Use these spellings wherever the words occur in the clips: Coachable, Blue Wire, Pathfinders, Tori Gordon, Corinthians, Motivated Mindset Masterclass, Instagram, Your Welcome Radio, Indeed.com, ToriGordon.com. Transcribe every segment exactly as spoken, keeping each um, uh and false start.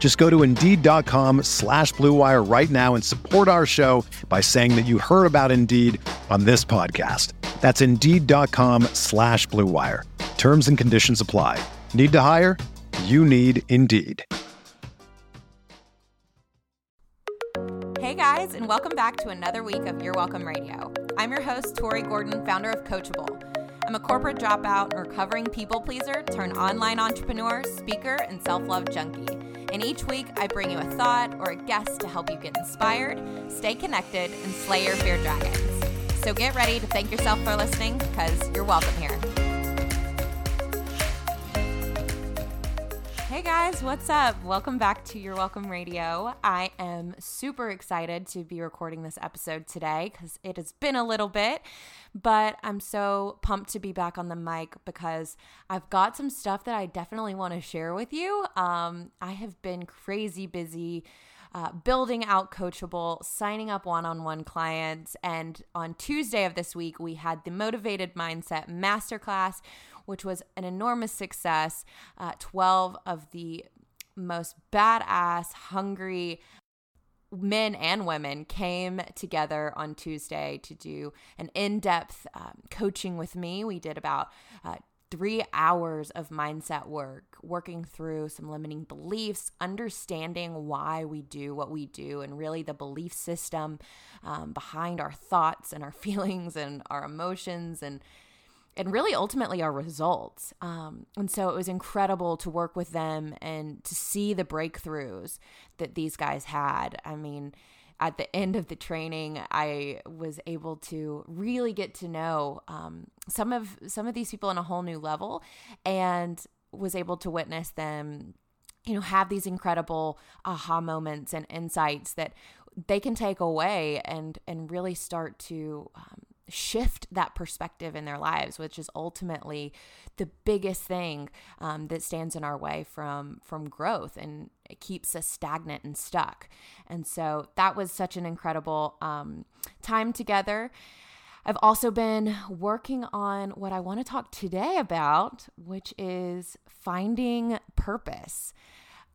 Just go to Indeed.com slash Blue Wire right now and support our show by saying that you heard about Indeed on this podcast. That's Indeed.com slash Blue Wire. Terms and conditions apply. Need to hire? You need Indeed. Hey guys, and welcome back to another week of Your Welcome Radio. I'm your host, Tori Gordon, founder of Coachable. I'm a corporate dropout and recovering people pleaser turned online entrepreneur, speaker, and self-love junkie. And each week, I bring you a thought or a guest to help you get inspired, stay connected, and slay your fear dragons. So get ready to thank yourself for listening, because you're welcome here. Hey guys, what's up? Welcome back to Your Welcome Radio. I am super excited to be recording this episode today because it has been a little bit, but I'm so pumped to be back on the mic because I've got some stuff that I definitely want to share with you. Um, I have been crazy busy uh, building out Coachable, signing up one-on-one clients, and on Tuesday of this week, we had the Motivated Mindset Masterclass, which was an enormous success. Uh, twelve of the most badass, hungry men and women came together on Tuesday to do an in-depth um, coaching with me. We did about uh, three hours of mindset work, working through some limiting beliefs, understanding why we do what we do, and really the belief system um, behind our thoughts and our feelings and our emotions and and really ultimately our results. Um, and so it was incredible to work with them and to see the breakthroughs that these guys had. I mean, at the end of the training, I was able to really get to know um, some of some of these people on a whole new level and was able to witness them, you know, have these incredible aha moments and insights that they can take away and, and really start to um, shift that perspective in their lives, which is ultimately the biggest thing um, that stands in our way from from growth, and it keeps us stagnant and stuck. And so that was such an incredible um, time together. I've also been working on what I want to talk today about, which is finding purpose.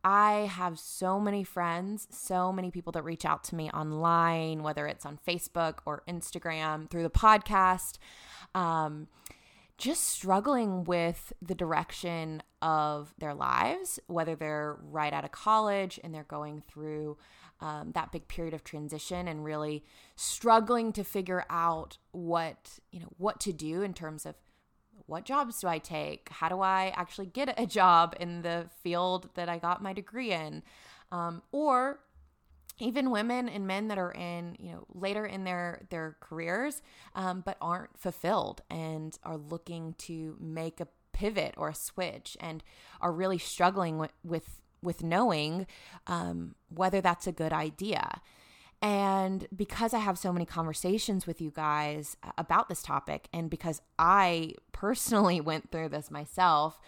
I have so many friends, so many people that reach out to me online, whether it's on Facebook or Instagram, through the podcast, um, just struggling with the direction of their lives, whether they're right out of college and they're going through um, that big period of transition and really struggling to figure out what, you know, what to do in terms of what jobs do I take? How do I actually get a job in the field that I got my degree in? Um, or even women and men that are in, you know, later in their, their careers, um, but aren't fulfilled and are looking to make a pivot or a switch and are really struggling with, with, with knowing um, whether that's a good idea. And because I have so many conversations with you guys about this topic, and because I personally went through this myself,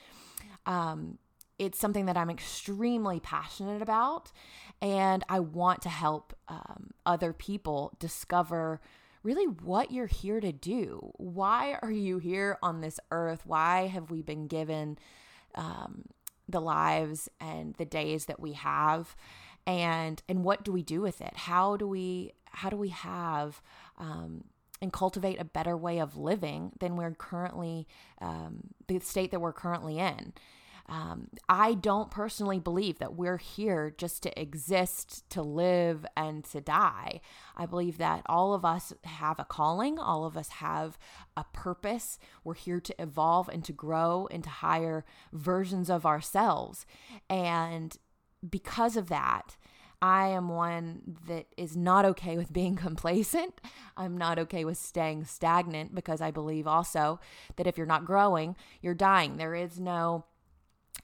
um, it's something that I'm extremely passionate about, and I want to help um, other people discover really what you're here to do. Why are you here on this earth? Why have we been given um, the lives and the days that we have? And and what do we do with it? How do we how do we have um, and cultivate a better way of living than we're currently um, the state that we're currently in? Um, I don't personally believe that we're here just to exist, to live, and to die. I believe that all of us have a calling. All of us have a purpose. We're here to evolve and to grow into higher versions of ourselves. And because of that, I am one that is not okay with being complacent. I'm not okay with staying stagnant, because I believe also that if you're not growing, you're dying. There is no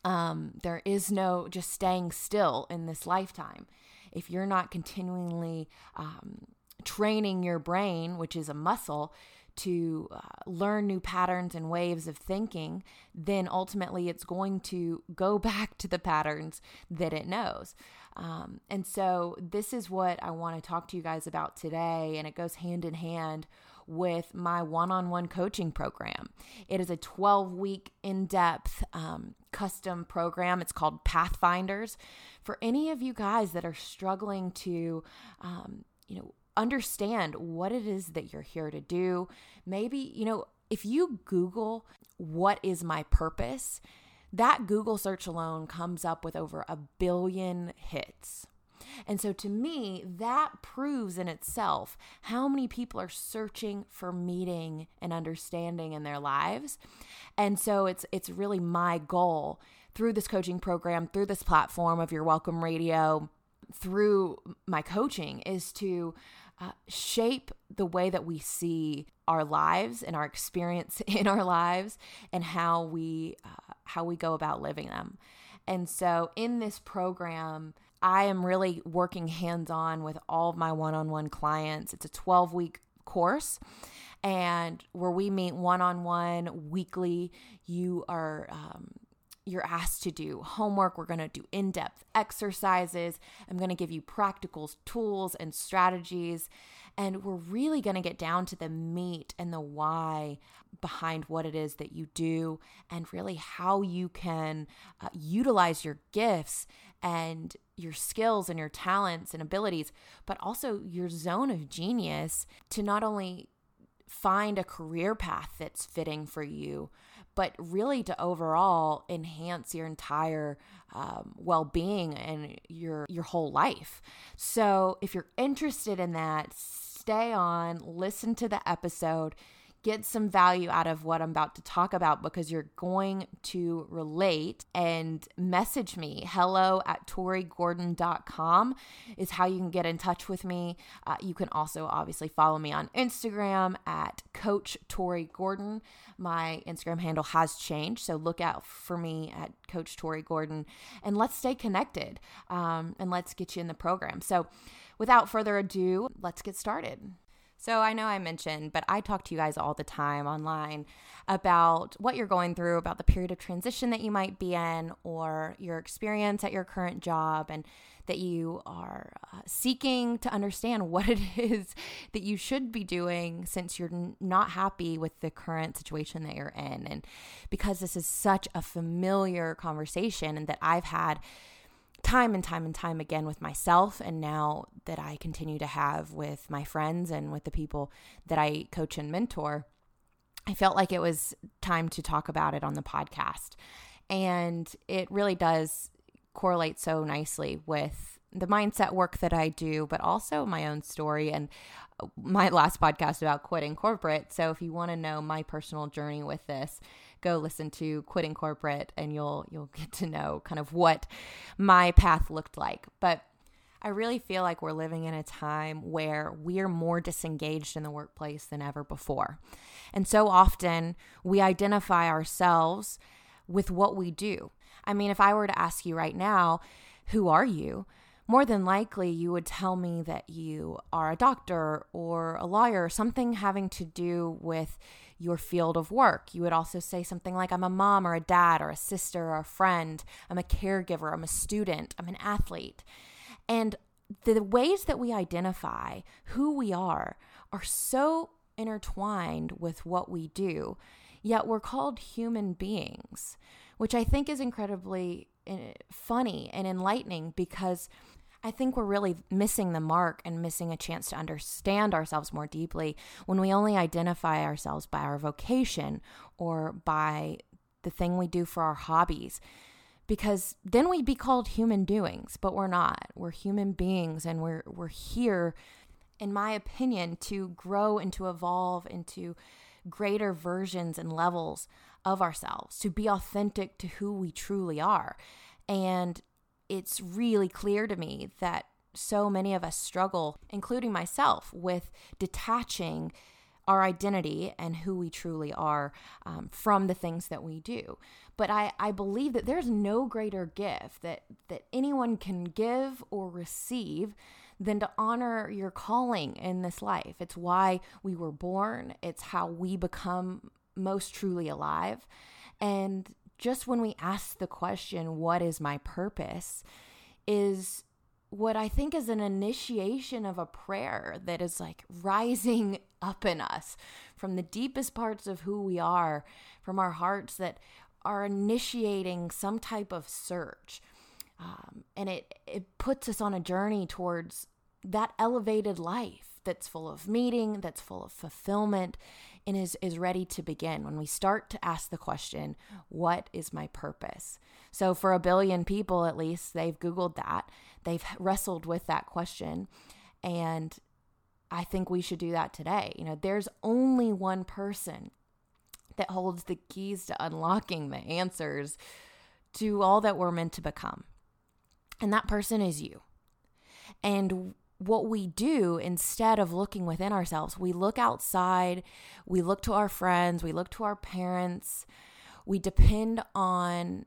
Um, there is no just staying still in this lifetime. If you're not continually um, training your brain, which is a muscle, to uh, learn new patterns and waves of thinking, then ultimately it's going to go back to the patterns that it knows. Um, and so this is what I want to talk to you guys about today, and it goes hand in hand with my one-on-one coaching program. It is a twelve-week in-depth um, custom program. It's called Pathfinders. For any of you guys that are struggling to, um, you know, understand what it is that you're here to do, maybe, you know, if you Google "what is my purpose," that Google search alone comes up with over a billion hits. And so to me, that proves in itself how many people are searching for meaning and understanding in their lives. And so it's it's really my goal through this coaching program, through this platform of Your Welcome Radio, through my coaching, is to uh, shape the way that we see our lives and our experience in our lives and how we uh, how we go about living them. And so in this program, I am really working hands-on with all of my one-on-one clients. It's a twelve-week course, and where we meet one-on-one weekly. You are um, you're asked to do homework. We're going to do in-depth exercises. I'm going to give you practical tools and strategies, and we're really going to get down to the meat and the why behind what it is that you do, and really how you can uh, utilize your gifts and your skills and your talents and abilities, but also your zone of genius to not only find a career path that's fitting for you, but really to overall enhance your entire um, well-being and your your whole life. So if you're interested in that, stay on, listen to the episode, get some value out of what I'm about to talk about, because you're going to relate. And message me. Hello at Tori Gordon dot com is how you can get in touch with me. Uh, you can also obviously follow me on Instagram at Coach Tori Gordon. My Instagram handle has changed, so look out for me at Coach Tori Gordon. And let's stay connected, um, and let's get you in the program. So without further ado, let's get started. So I know I mentioned, but I talk to you guys all the time online about what you're going through, about the period of transition that you might be in, or your experience at your current job, and that you are seeking to understand what it is that you should be doing since you're not happy with the current situation that you're in. And because this is such a familiar conversation, and that I've had time and time and time again with myself, and now that I continue to have with my friends and with the people that I coach and mentor, I felt like it was time to talk about it on the podcast. And it really does correlate so nicely with the mindset work that I do, but also my own story and my last podcast about quitting corporate. So if you want to know my personal journey with this, go listen to Quitting Corporate, and you'll you'll get to know kind of what my path looked like. But I really feel like we're living in a time where we are more disengaged in the workplace than ever before. And so often we identify ourselves with what we do. I mean, if I were to ask you right now, who are you? More than likely, you would tell me that you are a doctor or a lawyer, or something having to do with your field of work. You would also say something like, I'm a mom or a dad or a sister or a friend. I'm a caregiver. I'm a student. I'm an athlete. And the ways that we identify who we are are so intertwined with what we do, yet we're called human beings, which I think is incredibly funny and enlightening, because I think we're really missing the mark and missing a chance to understand ourselves more deeply when we only identify ourselves by our vocation or by the thing we do for our hobbies. because then we'd be called human doings, but we're not. We're human beings, and we're we're here, in my opinion, to grow and to evolve into greater versions and levels of ourselves, to be authentic to who we truly are. And it's really clear to me that so many of us struggle, including myself, with detaching our identity and who we truly are um, from the things that we do. But I, I believe that there's no greater gift that, that anyone can give or receive than to honor your calling in this life. It's why we were born. It's how we become most truly alive. And just when we ask the question, what is my purpose, is what I think is an initiation of a prayer that is like rising up in us from the deepest parts of who we are, from our hearts, that are initiating some type of search. Um, and it, it puts us on a journey towards that elevated life that's full of meaning, that's full of fulfillment, and is, is ready to begin when we start to ask the question, what is my purpose? So for a billion people, at least, they've Googled that. They've wrestled with that question. And I think we should do that today. You know, there's only one person that holds the keys to unlocking the answers to all that we're meant to become. And that person is you. And what we do, instead of looking within ourselves, we look outside, we look to our friends, we look to our parents, we depend on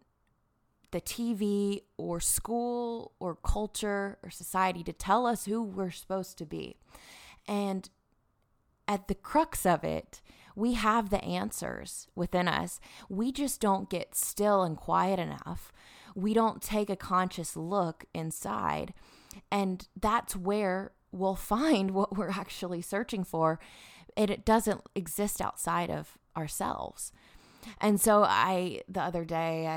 the T V or school or culture or society to tell us who we're supposed to be. And at the crux of it, we have the answers within us. We just don't get still and quiet enough. We don't take a conscious look inside. And that's where we'll find what we're actually searching for. And it doesn't exist outside of ourselves. And so I, the other day,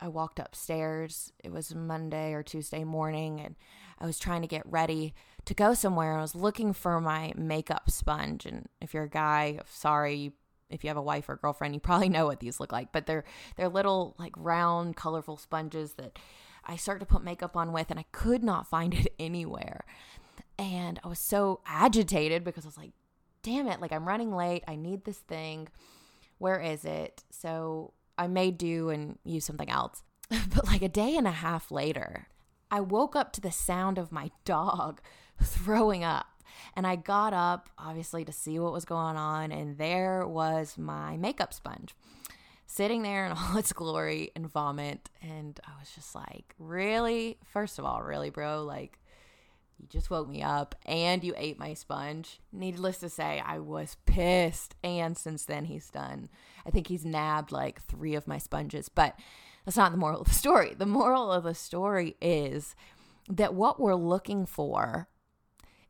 I, I walked upstairs. It was Monday or Tuesday morning, and I was trying to get ready to go somewhere. I was looking for my makeup sponge. And if you're a guy, sorry, if you have a wife or girlfriend, you probably know what these look like. But they're they're little, like, round, colorful sponges that I start to put makeup on with, and I could not find it anywhere. And I was so agitated because I was like, damn it, like, I'm running late. I need this thing. Where is it? So I may do and use something else. But like a day and a half later, I woke up to the sound of my dog throwing up. And I got up, obviously, to see what was going on. And there was my makeup sponge sitting there in all its glory and vomit. And I was just like, really? First of all, really, bro? Like, you just woke me up and you ate my sponge. Needless to say, I was pissed. And since then, he's done. I think he's nabbed like three of my sponges. But that's not the moral of the story. The moral of the story is that what we're looking for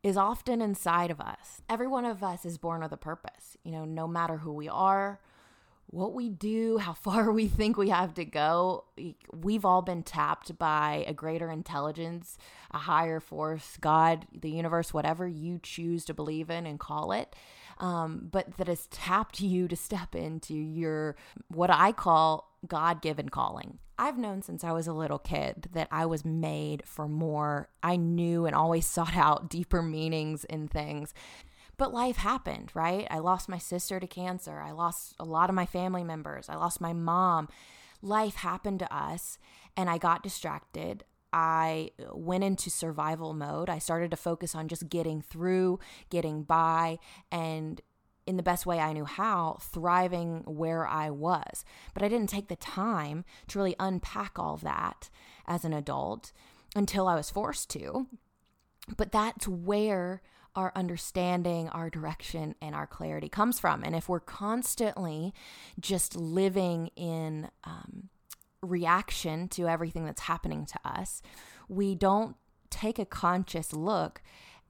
is often inside of us. Every one of us is born with a purpose. You know, no matter who we are, what we do, how far we think we have to go, we've all been tapped by a greater intelligence, a higher force, God, the universe, whatever you choose to believe in and call it, um, but that has tapped you to step into your, what I call, God-given calling. I've known since I was a little kid that I was made for more. I knew and always sought out deeper meanings in things. But life happened, right? I lost my sister to cancer. I lost a lot of my family members. I lost my mom. Life happened to us, and I got distracted. I went into survival mode. I started to focus on just getting through, getting by, and in the best way I knew how, thriving where I was. But I didn't take the time to really unpack all that as an adult until I was forced to. But that's where our understanding, our direction, and our clarity comes from. And if we're constantly just living in um, reaction to everything that's happening to us, we don't take a conscious look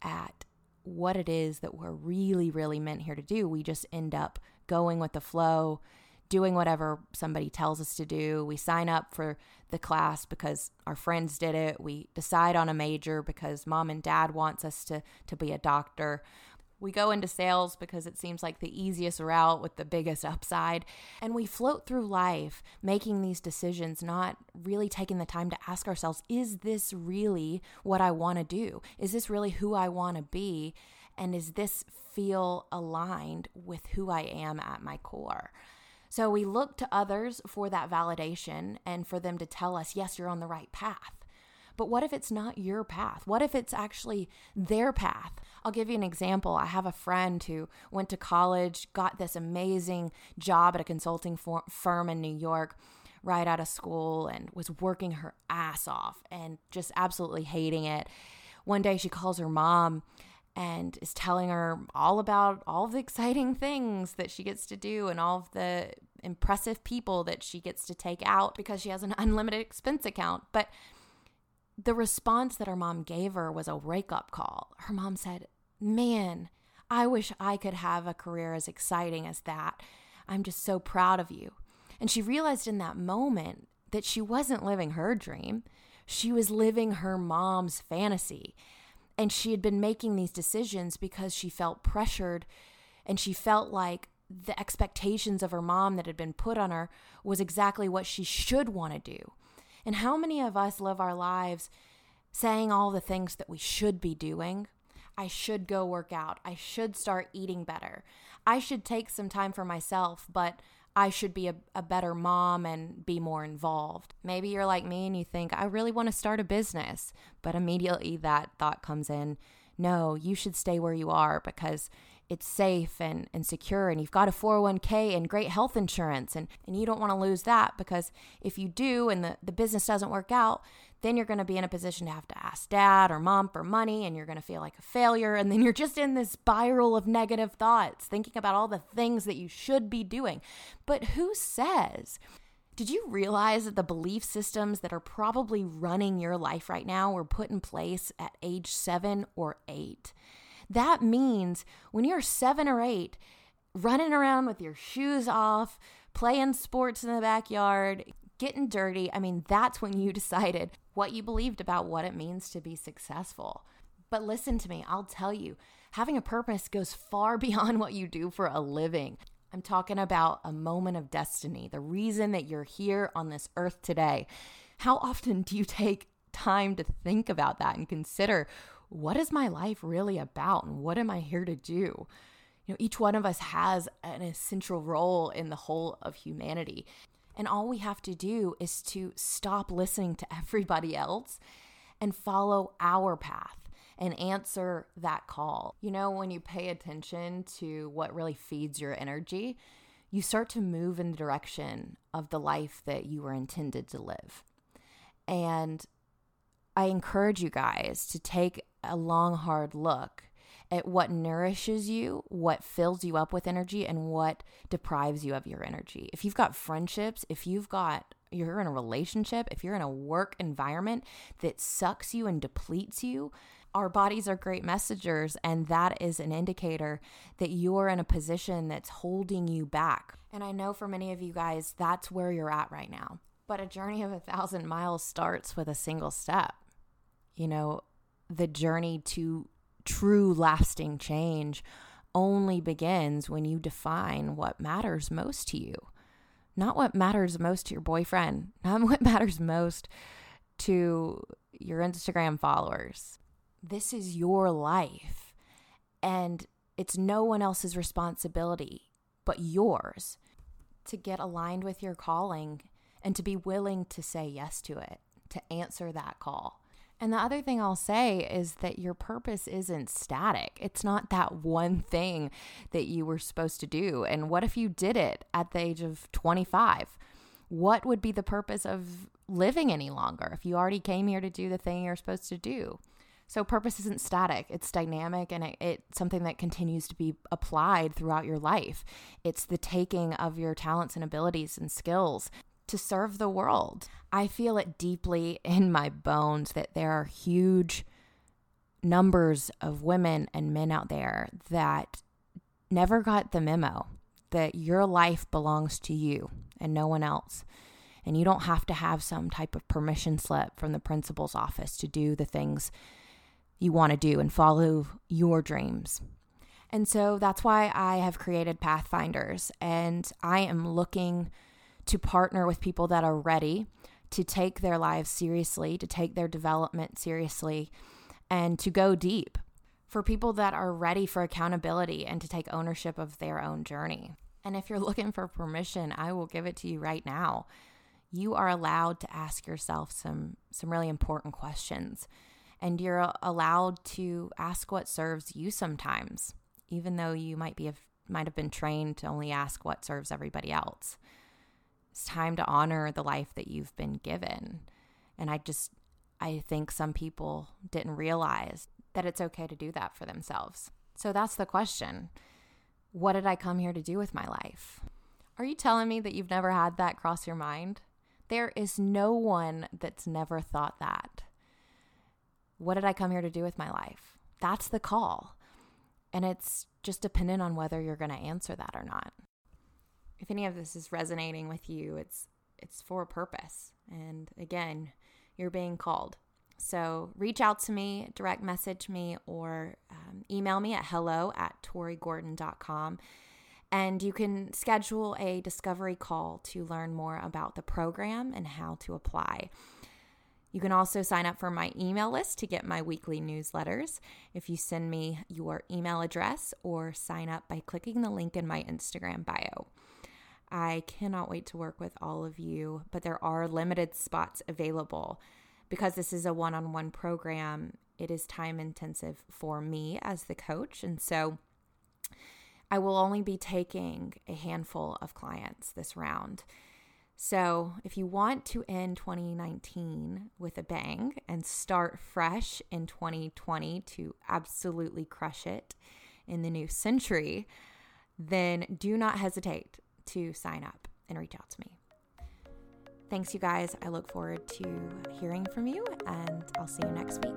at what it is that we're really, really meant here to do. We just end up going with the flow, doing whatever somebody tells us to do. We sign up for the class because our friends did it. We decide on a major because mom and dad wants us to, to be a doctor. We go into sales because it seems like the easiest route with the biggest upside. And we float through life making these decisions, not really taking the time to ask ourselves, is this really what I want to do? Is this really who I want to be? And does this feel aligned with who I am at my core? So we look to others for that validation and for them to tell us, yes, you're on the right path. But what if it's not your path? What if it's actually their path? I'll give you an example. I have a friend who went to college, got this amazing job at a consulting for- firm in New York right out of school, and was working her ass off and just absolutely hating it. One day she calls her mom and is telling her all about all the exciting things that she gets to do and all of the impressive people that she gets to take out because she has an unlimited expense account. But the response that her mom gave her was a wake-up call. Her mom said, man, I wish I could have a career as exciting as that. I'm just so proud of you. And she realized in that moment that she wasn't living her dream. She was living her mom's fantasy. And she had been making these decisions because she felt pressured, and she felt like the expectations of her mom that had been put on her was exactly what she should want to do. And how many of us live our lives saying all the things that we should be doing? I should go work out. I should start eating better. I should take some time for myself, but I should be a, a better mom and be more involved. Maybe you're like me and you think, I really want to start a business. But immediately that thought comes in, no, you should stay where you are because it's safe and, and secure, and you've got a four oh one k and great health insurance, and, and you don't want to lose that because if you do and the, the business doesn't work out, then you're going to be in a position to have to ask dad or mom for money, and you're going to feel like a failure, and then you're just in this spiral of negative thoughts, thinking about all the things that you should be doing. But who says? Did you realize that the belief systems that are probably running your life right now were put in place at age seven or eight? That means when you're seven or eight, running around with your shoes off, playing sports in the backyard, getting dirty, I mean, that's when you decided what you believed about what it means to be successful. But listen to me, I'll tell you, having a purpose goes far beyond what you do for a living. I'm talking about a moment of destiny, the reason that you're here on this earth today. How often do you take time to think about that and consider, what is my life really about and what am I here to do? You know, each one of us has an essential role in the whole of humanity. And all we have to do is to stop listening to everybody else and follow our path and answer that call. You know, when you pay attention to what really feeds your energy, you start to move in the direction of the life that you were intended to live. And I encourage you guys to take a long, hard look at what nourishes you, what fills you up with energy, and what deprives you of your energy. If you've got friendships, if you've got, you're in a relationship, if you're in a work environment that sucks you and depletes you, our bodies are great messengers, and that is an indicator that you're in a position that's holding you back. And I know for many of you guys, that's where you're at right now. But a journey of a thousand miles starts with a single step. You know, the journey to true lasting change only begins when you define what matters most to you. Not what matters most to your boyfriend, not what matters most to your Instagram followers. This is your life, and it's no one else's responsibility but yours to get aligned with your calling and to be willing to say yes to it, to answer that call. And the other thing I'll say is that your purpose isn't static. It's not that one thing that you were supposed to do. And what if you did it at the age of twenty-five? What would be the purpose of living any longer if you already came here to do the thing you're supposed to do? So purpose isn't static. It's dynamic, and it, it's something that continues to be applied throughout your life. It's the taking of your talents and abilities and skills to serve the world. I feel it deeply in my bones that there are huge numbers of women and men out there that never got the memo that your life belongs to you and no one else. And you don't have to have some type of permission slip from the principal's office to do the things you want to do and follow your dreams. And so that's why I have created Pathfinders, and I am looking to partner with people that are ready to take their lives seriously, to take their development seriously, and to go deep, for people that are ready for accountability and to take ownership of their own journey. And if you're looking for permission, I will give it to you right now. You are allowed to ask yourself some, some really important questions, and you're allowed to ask what serves you sometimes, even though you might be might have been trained to only ask what serves everybody else. It's time to honor the life that you've been given. And I just, I think some people didn't realize that it's okay to do that for themselves. So that's the question. What did I come here to do with my life? Are you telling me that you've never had that cross your mind? There is no one that's never thought that. What did I come here to do with my life? That's the call. And it's just dependent on whether you're going to answer that or not. If any of this is resonating with you, it's it's for a purpose. And again, you're being called. So reach out to me, direct message me, or um, email me at hello at Tori Gordon dot com. And you can schedule a discovery call to learn more about the program and how to apply. You can also sign up for my email list to get my weekly newsletters if you send me your email address, or sign up by clicking the link in my Instagram bio. I cannot wait to work with all of you, but there are limited spots available. Because this is a one-on-one program, it is time intensive for me as the coach. And so I will only be taking a handful of clients this round. So if you want to end twenty nineteen with a bang and start fresh in twenty twenty to absolutely crush it in the new century, then do not hesitate to sign up and reach out to me. Thanks, you guys. I look forward to hearing from you, and I'll see you next week.